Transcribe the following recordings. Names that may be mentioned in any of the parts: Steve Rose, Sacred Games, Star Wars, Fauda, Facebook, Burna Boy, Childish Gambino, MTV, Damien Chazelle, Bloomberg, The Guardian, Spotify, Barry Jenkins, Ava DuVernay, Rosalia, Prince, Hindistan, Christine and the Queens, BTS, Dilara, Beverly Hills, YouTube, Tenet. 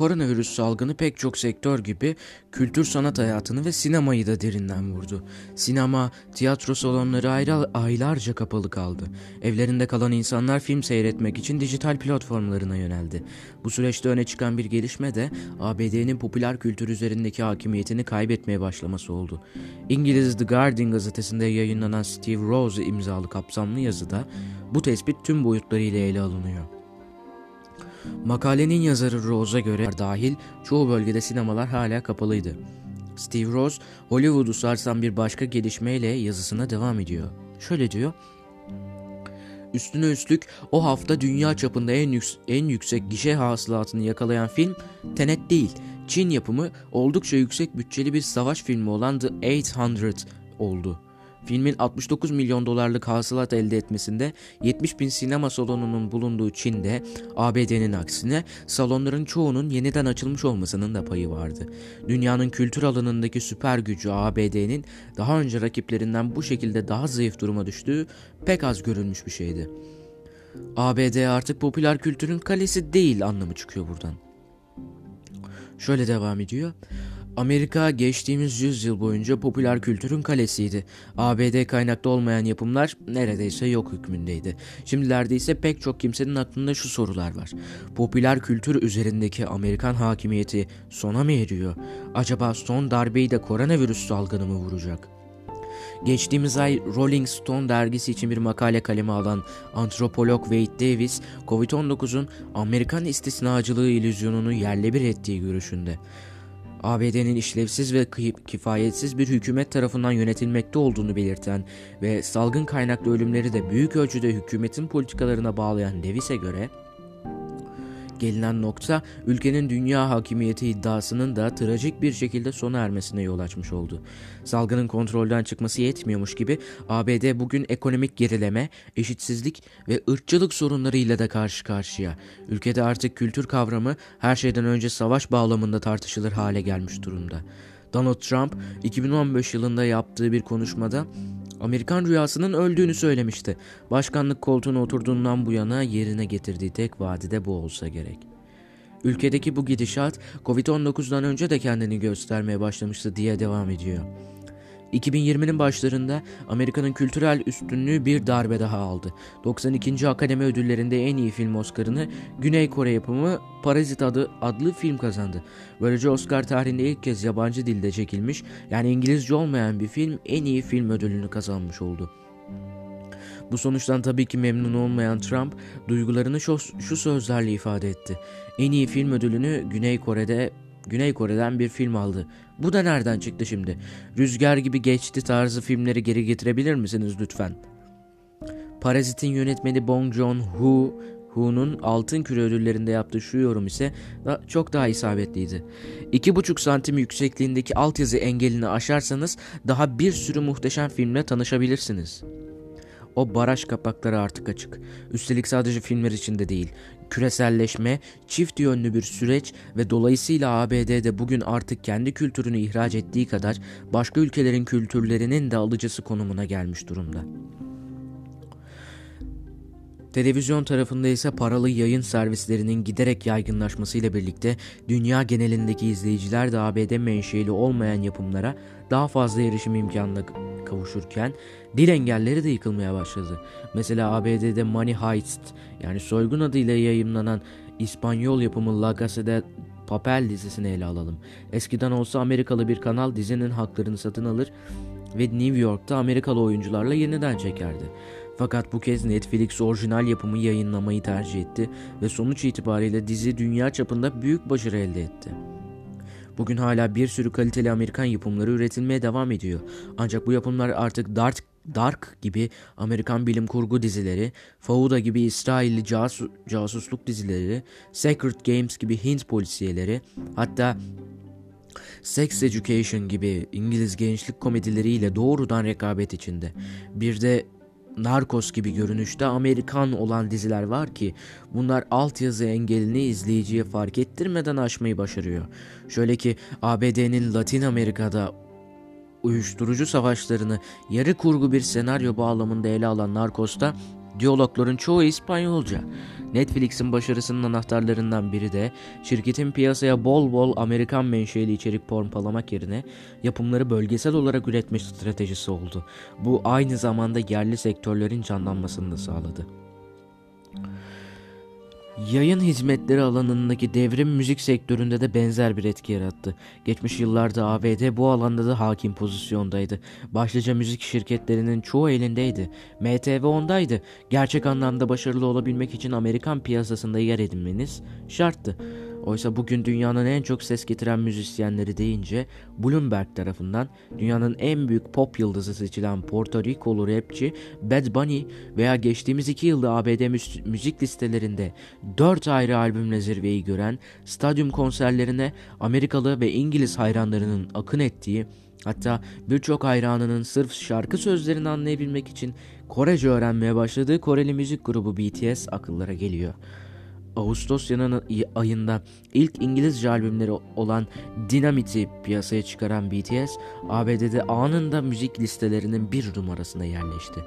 koronavirüs salgını pek çok sektör gibi kültür sanat hayatını ve sinemayı da derinden vurdu. Sinema, tiyatro salonları aylarca kapalı kaldı. Evlerinde kalan insanlar film seyretmek için dijital platformlarına yöneldi. Bu süreçte öne çıkan bir gelişme de ABD'nin popüler kültür üzerindeki hakimiyetini kaybetmeye başlaması oldu. İngiliz The Guardian gazetesinde yayınlanan Steve Rose imzalı kapsamlı yazıda bu tespit tüm boyutlarıyla ele alınıyor. Makalenin yazarı Rose'a göre dahil çoğu bölgede sinemalar hala kapalıydı. Steve Rose, Hollywood'u sarsan bir başka gelişmeyle yazısına devam ediyor. Şöyle diyor: "Üstüne üstlük o hafta dünya çapında en yüksek gişe hasılatını yakalayan film Tenet değil, Çin yapımı oldukça yüksek bütçeli bir savaş filmi olan The 800 oldu. Filmin 69 milyon dolarlık hasılat elde etmesinde 70 bin sinema salonunun bulunduğu Çin'de ABD'nin aksine salonların çoğunun yeniden açılmış olmasının da payı vardı. Dünyanın kültür alanındaki süper gücü ABD'nin daha önce rakiplerinden bu şekilde daha zayıf duruma düştüğü pek az görülmüş bir şeydi. ABD artık popüler kültürün kalesi değil anlamı çıkıyor buradan." Şöyle devam ediyor: "Amerika geçtiğimiz yüzyıl boyunca popüler kültürün kalesiydi. ABD kaynaklı olmayan yapımlar neredeyse yok hükmündeydi. Şimdilerde ise pek çok kimsenin aklında şu sorular var: popüler kültür üzerindeki Amerikan hakimiyeti sona mı eriyor? Acaba son darbeyi de koronavirüs salgını mı vuracak?" Geçtiğimiz ay Rolling Stone dergisi için bir makale kaleme alan antropolog Wade Davis, Covid-19'un Amerikan istisnacılığı illüzyonunu yerle bir ettiği görüşünde. ABD'nin işlevsiz ve kifayetsiz bir hükümet tarafından yönetilmekte olduğunu belirten ve salgın kaynaklı ölümleri de büyük ölçüde hükümetin politikalarına bağlayan Davis'e göre gelinen nokta ülkenin dünya hakimiyeti iddiasının da trajik bir şekilde sona ermesine yol açmış oldu. Salgının kontrolden çıkması yetmiyormuş gibi ABD bugün ekonomik gerileme, eşitsizlik ve ırkçılık sorunlarıyla da karşı karşıya. Ülkede artık kültür kavramı her şeyden önce savaş bağlamında tartışılır hale gelmiş durumda. Donald Trump 2015 yılında yaptığı bir konuşmada Amerikan rüyasının öldüğünü söylemişti. Başkanlık koltuğuna oturduğundan bu yana yerine getirdiği tek vaadi de bu olsa gerek. Ülkedeki bu gidişat Covid-19'dan önce de kendini göstermeye başlamıştı diye devam ediyor. 2020'nin başlarında Amerika'nın kültürel üstünlüğü bir darbe daha aldı. 92. Akademi Ödülleri'nde en iyi film Oscar'ını Güney Kore yapımı Parazit adlı film kazandı. Böylece Oscar tarihinde ilk kez yabancı dilde çekilmiş, yani İngilizce olmayan bir film en iyi film ödülünü kazanmış oldu. Bu sonuçtan tabii ki memnun olmayan Trump duygularını şu sözlerle ifade etti: "En iyi film ödülünü Güney Kore'den bir film aldı. Bu da nereden çıktı şimdi? Rüzgar gibi geçti tarzı filmleri geri getirebilir misiniz lütfen?" Parazit'in yönetmeni Bong Joon-ho'nun Altın Küre ödüllerinde yaptığı şu yorum ise çok daha isabetliydi: "2,5 santim yüksekliğindeki altyazı engelini aşarsanız daha bir sürü muhteşem filmle tanışabilirsiniz." O baraj kapakları artık açık. Üstelik sadece filmler içinde değil. Küreselleşme, çift yönlü bir süreç ve dolayısıyla ABD'de bugün artık kendi kültürünü ihraç ettiği kadar başka ülkelerin kültürlerinin de alıcısı konumuna gelmiş durumda. Televizyon tarafında ise paralı yayın servislerinin giderek yaygınlaşmasıyla birlikte dünya genelindeki izleyiciler de ABD menşeli olmayan yapımlara daha fazla erişim imkanına kavuşurken dil engelleri de yıkılmaya başladı. Mesela ABD'de Money Heist, yani soygun adıyla yayımlanan İspanyol yapımı La Casa de Papel dizisini ele alalım. Eskiden olsa Amerikalı bir kanal dizinin haklarını satın alır ve New York'ta Amerikalı oyuncularla yeniden çekerdi. Fakat bu kez Netflix orijinal yapımı yayınlamayı tercih etti ve sonuç itibariyle dizi dünya çapında büyük başarı elde etti. Bugün hala bir sürü kaliteli Amerikan yapımları üretilmeye devam ediyor. Ancak bu yapımlar artık Dark gibi Amerikan bilim kurgu dizileri, Fauda gibi İsrailli casusluk dizileri, Sacred Games gibi Hint polisiyeleri, hatta Sex Education gibi İngiliz gençlik komedileriyle doğrudan rekabet içinde. Bir de Narcos gibi görünüşte Amerikan olan diziler var ki bunlar altyazı engelini izleyiciye fark ettirmeden aşmayı başarıyor. Şöyle ki ABD'nin Latin Amerika'da uyuşturucu savaşlarını yarı kurgu bir senaryo bağlamında ele alan Narcos'ta Diyalogların çoğu İspanyolca. Netflix'in başarısının anahtarlarından biri de şirketin piyasaya bol bol Amerikan menşeli içerik pompalamak yerine yapımları bölgesel olarak üretme stratejisi oldu. Bu aynı zamanda yerli sektörlerin canlanmasını da sağladı. Yayın hizmetleri alanındaki devrim müzik sektöründe de benzer bir etki yarattı. Geçmiş yıllarda ABD bu alanda da hakim pozisyondaydı. Başlıca müzik şirketlerinin çoğu elindeydi. MTV ondaydı. Gerçek anlamda başarılı olabilmek için Amerikan piyasasında yer edinmeniz şarttı. Oysa bugün dünyanın en çok ses getiren müzisyenleri deyince Bloomberg tarafından dünyanın en büyük pop yıldızı seçilen Porto Rikolu rapçi Bad Bunny veya geçtiğimiz 2 yılda ABD müzik listelerinde 4 ayrı albümle zirveyi gören, stadyum konserlerine Amerikalı ve İngiliz hayranlarının akın ettiği, hatta birçok hayranının sırf şarkı sözlerini anlayabilmek için Korece öğrenmeye başladığı Koreli müzik grubu BTS akıllara geliyor. Ağustos ayında ilk İngilizce albümleri olan Dynamite'i piyasaya çıkaran BTS, ABD'de anında müzik listelerinin 1 numarasına yerleşti.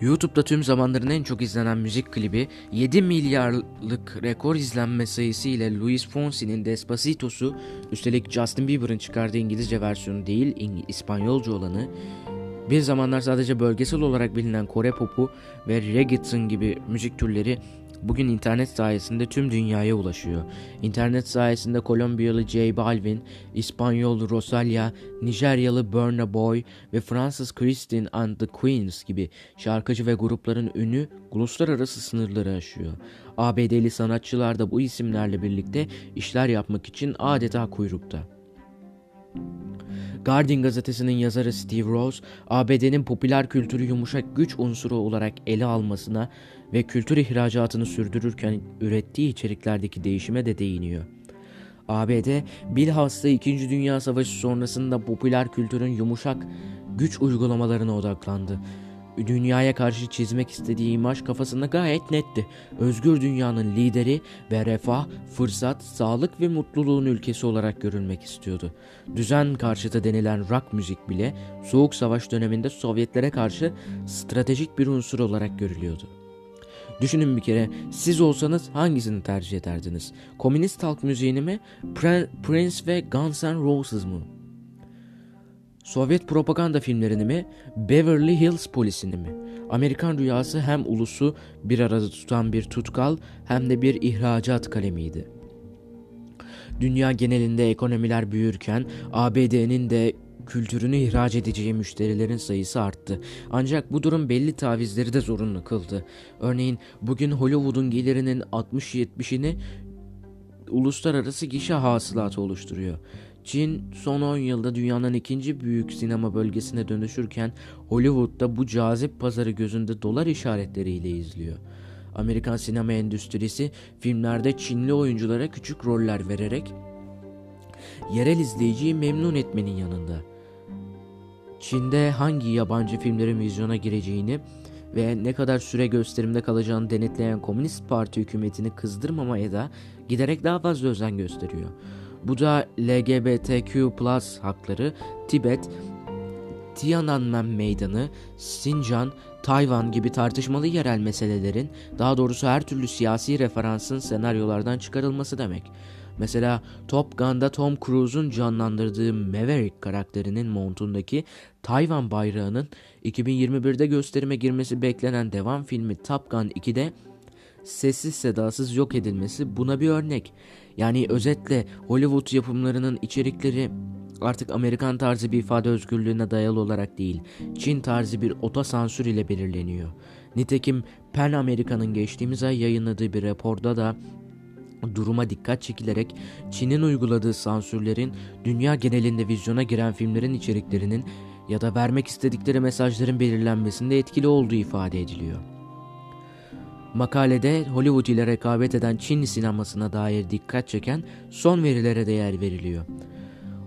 YouTube'da tüm zamanların en çok izlenen müzik klibi 7 milyarlık rekor izlenme sayısı ile Luis Fonsi'nin Despacito'su, üstelik Justin Bieber'ın çıkardığı İngilizce versiyonu değil, İspanyolca olanı, bir zamanlar sadece bölgesel olarak bilinen Kore popu ve reggaeton gibi müzik türleri bugün internet sayesinde tüm dünyaya ulaşıyor. İnternet sayesinde Kolombiyalı J Balvin, İspanyol Rosalia, Nijeryalı Burna Boy ve Fransız Christine and the Queens gibi şarkıcı ve grupların ünü uluslararası sınırları aşıyor. ABD'li sanatçılar da bu isimlerle birlikte işler yapmak için adeta kuyrukta. Guardian gazetesinin yazarı Steve Rose, ABD'nin popüler kültürü yumuşak güç unsuru olarak ele almasına ve kültür ihracatını sürdürürken ürettiği içeriklerdeki değişime de değiniyor. ABD, bilhassa 2. Dünya Savaşı sonrasında popüler kültürün yumuşak güç uygulamalarına odaklandı. Dünyaya karşı çizmek istediği imaj kafasında gayet netti. Özgür dünyanın lideri ve refah, fırsat, sağlık ve mutluluğun ülkesi olarak görülmek istiyordu. Düzen karşıtı denilen rock müzik bile Soğuk Savaş döneminde Sovyetlere karşı stratejik bir unsur olarak görülüyordu. Düşünün bir kere, siz olsanız hangisini tercih ederdiniz? Komünist halk müziğini mi? Prince ve Guns N' Roses mı? Sovyet propaganda filmlerini mi? Beverly Hills polisini mi? Amerikan rüyası hem ulusu bir arada tutan bir tutkal hem de bir ihracat kalemiydi. Dünya genelinde ekonomiler büyürken ABD'nin de kültürünü ihraç edeceği müşterilerin sayısı arttı. Ancak bu durum belli tavizleri de zorunlu kıldı. Örneğin bugün Hollywood'un gelirinin 60-70'ini uluslararası gişe hasılatı oluşturuyor. Çin son 10 yılda dünyanın 2. büyük sinema bölgesine dönüşürken Hollywood'da bu cazip pazarı gözünde dolar işaretleriyle izliyor. Amerikan sinema endüstrisi filmlerde Çinli oyunculara küçük roller vererek yerel izleyiciyi memnun etmenin yanında Çin'de hangi yabancı filmlerin vizyona gireceğini ve ne kadar süre gösterimde kalacağını denetleyen Komünist Parti hükümetini kızdırmamaya da giderek daha fazla özen gösteriyor. Bu da LGBTQ+ hakları, Tibet, Tiananmen Meydanı, Sincan, Tayvan gibi tartışmalı yerel meselelerin, daha doğrusu her türlü siyasi referansın senaryolardan çıkarılması demek. Mesela Top Gun'da Tom Cruise'un canlandırdığı Maverick karakterinin montundaki Tayvan bayrağının 2021'de gösterime girmesi beklenen devam filmi Top Gun 2'de sessiz sedasız yok edilmesi buna bir örnek. Yani özetle Hollywood yapımlarının içerikleri artık Amerikan tarzı bir ifade özgürlüğüne dayalı olarak değil, Çin tarzı bir otosansür ile belirleniyor. Nitekim Pan Amerika'nın geçtiğimiz ay yayınladığı bir raporda da duruma dikkat çekilerek Çin'in uyguladığı sansürlerin dünya genelinde vizyona giren filmlerin içeriklerinin ya da vermek istedikleri mesajların belirlenmesinde etkili olduğu ifade ediliyor. Makalede Hollywood ile rekabet eden Çin sinemasına dair dikkat çeken son verilere de yer veriliyor.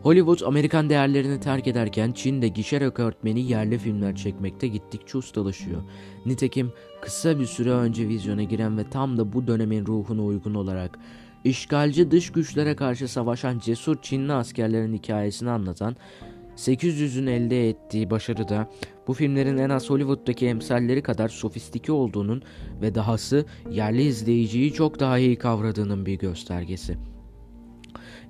Hollywood Amerikan değerlerini terk ederken Çin'de gişe rekortmeni yerli filmler çekmekte gittikçe ustalaşıyor. Nitekim kısa bir süre önce vizyona giren ve tam da bu dönemin ruhuna uygun olarak işgalci dış güçlere karşı savaşan cesur Çinli askerlerin hikayesini anlatan 800'ün elde ettiği başarıda bu filmlerin en az Hollywood'daki emsalleri kadar sofistike olduğunun ve dahası yerli izleyiciyi çok daha iyi kavradığının bir göstergesi.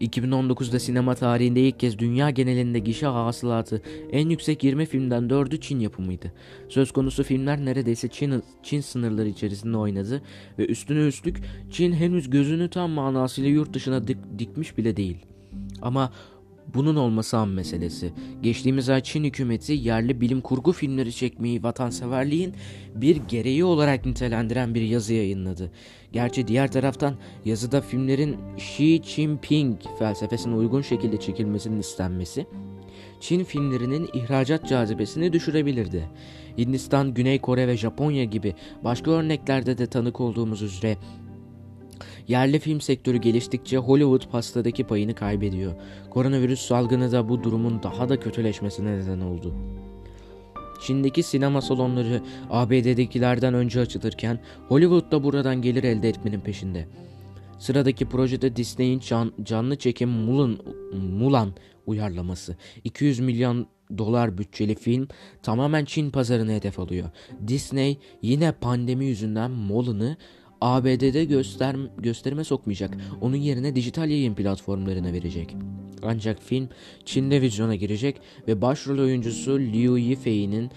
2019'da sinema tarihinde ilk kez dünya genelinde gişe hasılatı en yüksek 20 filmden 4'ü Çin yapımıydı. Söz konusu filmler neredeyse Çin sınırları içerisinde oynadı ve üstüne üstlük Çin henüz gözünü tam manasıyla yurt dışına dikmiş bile değil. Ama bunun olması an meselesi. Geçtiğimiz ay Çin hükümeti yerli bilim kurgu filmleri çekmeyi vatanseverliğin bir gereği olarak nitelendiren bir yazı yayınladı. Gerçi diğer taraftan yazıda filmlerin Xi Jinping felsefesine uygun şekilde çekilmesinin istenmesi Çin filmlerinin ihracat cazibesini düşürebilirdi. Hindistan, Güney Kore ve Japonya gibi başka örneklerde de tanık olduğumuz üzere yerli film sektörü geliştikçe Hollywood pastadaki payını kaybediyor. Koronavirüs salgını da bu durumun daha da kötüleşmesine neden oldu. Çin'deki sinema salonları ABD'dekilerden önce açılırken Hollywood da buradan gelir elde etmenin peşinde. Sıradaki projede Disney'in canlı çekim Mulan uyarlaması. 200 milyon dolar bütçeli film tamamen Çin pazarını hedef alıyor. Disney yine pandemi yüzünden Mulan'ı ABD'de gösterime sokmayacak, onun yerine dijital yayın platformlarına verecek. Ancak film Çin'de vizyona girecek ve başrol oyuncusu Liu Yifei'nin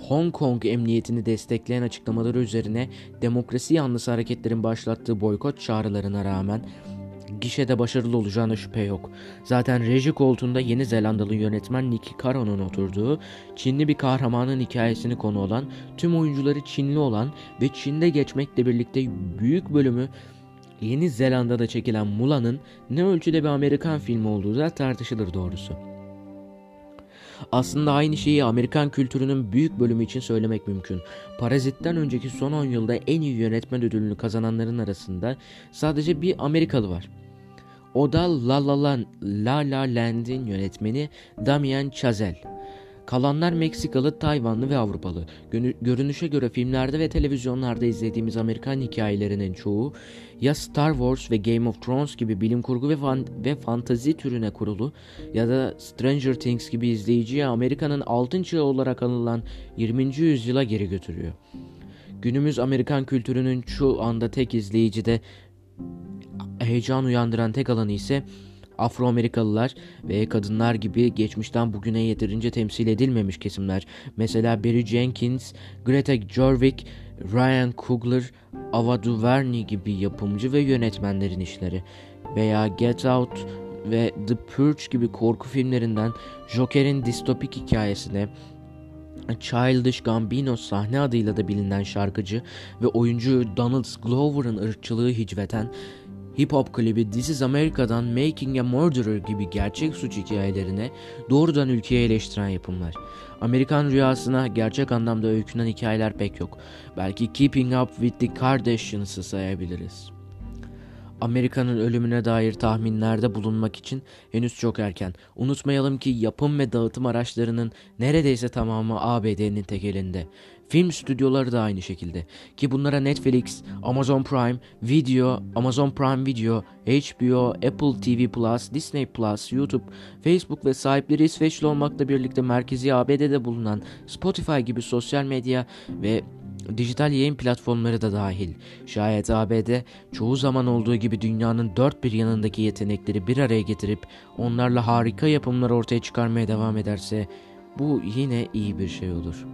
Hong Kong emniyetini destekleyen açıklamaları üzerine demokrasi yanlısı hareketlerin başlattığı boykot çağrılarına rağmen gişede başarılı olacağına şüphe yok. Zaten reji koltuğunda Yeni Zelandalı yönetmen Nicky Caro'nun oturduğu, Çinli bir kahramanın hikayesini konu olan, tüm oyuncuları Çinli olan ve Çin'de geçmekle birlikte büyük bölümü Yeni Zelanda'da çekilen Mulan'ın ne ölçüde bir Amerikan filmi olduğu da tartışılır doğrusu. Aslında aynı şeyi Amerikan kültürünün büyük bölümü için söylemek mümkün. Parazit'ten önceki son 10 yılda en iyi yönetmen ödülünü kazananların arasında sadece bir Amerikalı var. O da La La Land'in yönetmeni Damien Chazelle. Kalanlar Meksikalı, Tayvanlı ve Avrupalı. Görünüşe göre filmlerde ve televizyonlarda izlediğimiz Amerikan hikayelerinin çoğu ya Star Wars ve Game of Thrones gibi bilim kurgu ve fantazi türüne kurulu ya da Stranger Things gibi izleyiciye Amerika'nın altın çağı olarak anılan 20. yüzyıla geri götürüyor. Günümüz Amerikan kültürünün şu anda tek izleyicide heyecan uyandıran tek alanı ise Afro-Amerikalılar ve kadınlar gibi geçmişten bugüne yeterince temsil edilmemiş kesimler. Mesela Barry Jenkins, Greta Gerwig, Ryan Coogler, Ava DuVernay gibi yapımcı ve yönetmenlerin işleri veya Get Out ve The Purge gibi korku filmlerinden Joker'in distopik hikayesine Childish Gambino sahne adıyla da bilinen şarkıcı ve oyuncu Donald Glover'ın ırkçılığı hicveten hip hop klibi This is America'dan Making a Murderer gibi gerçek suç hikayelerine doğrudan ülkeyi eleştiren yapımlar. Amerikan rüyasına gerçek anlamda öykünen hikayeler pek yok. Belki Keeping Up with the Kardashians'ı sayabiliriz. Amerika'nın ölümüne dair tahminlerde bulunmak için henüz çok erken. Unutmayalım ki yapım ve dağıtım araçlarının neredeyse tamamı ABD'nin tek elinde. Film stüdyoları da aynı şekilde ki bunlara Netflix, Amazon Prime Video, HBO, Apple TV+, Disney+, YouTube, Facebook ve sahipleri İsveçli olmakla birlikte merkezi ABD'de bulunan Spotify gibi sosyal medya ve dijital yayın platformları da dahil. Şayet ABD çoğu zaman olduğu gibi dünyanın dört bir yanındaki yetenekleri bir araya getirip onlarla harika yapımlar ortaya çıkarmaya devam ederse bu yine iyi bir şey olur.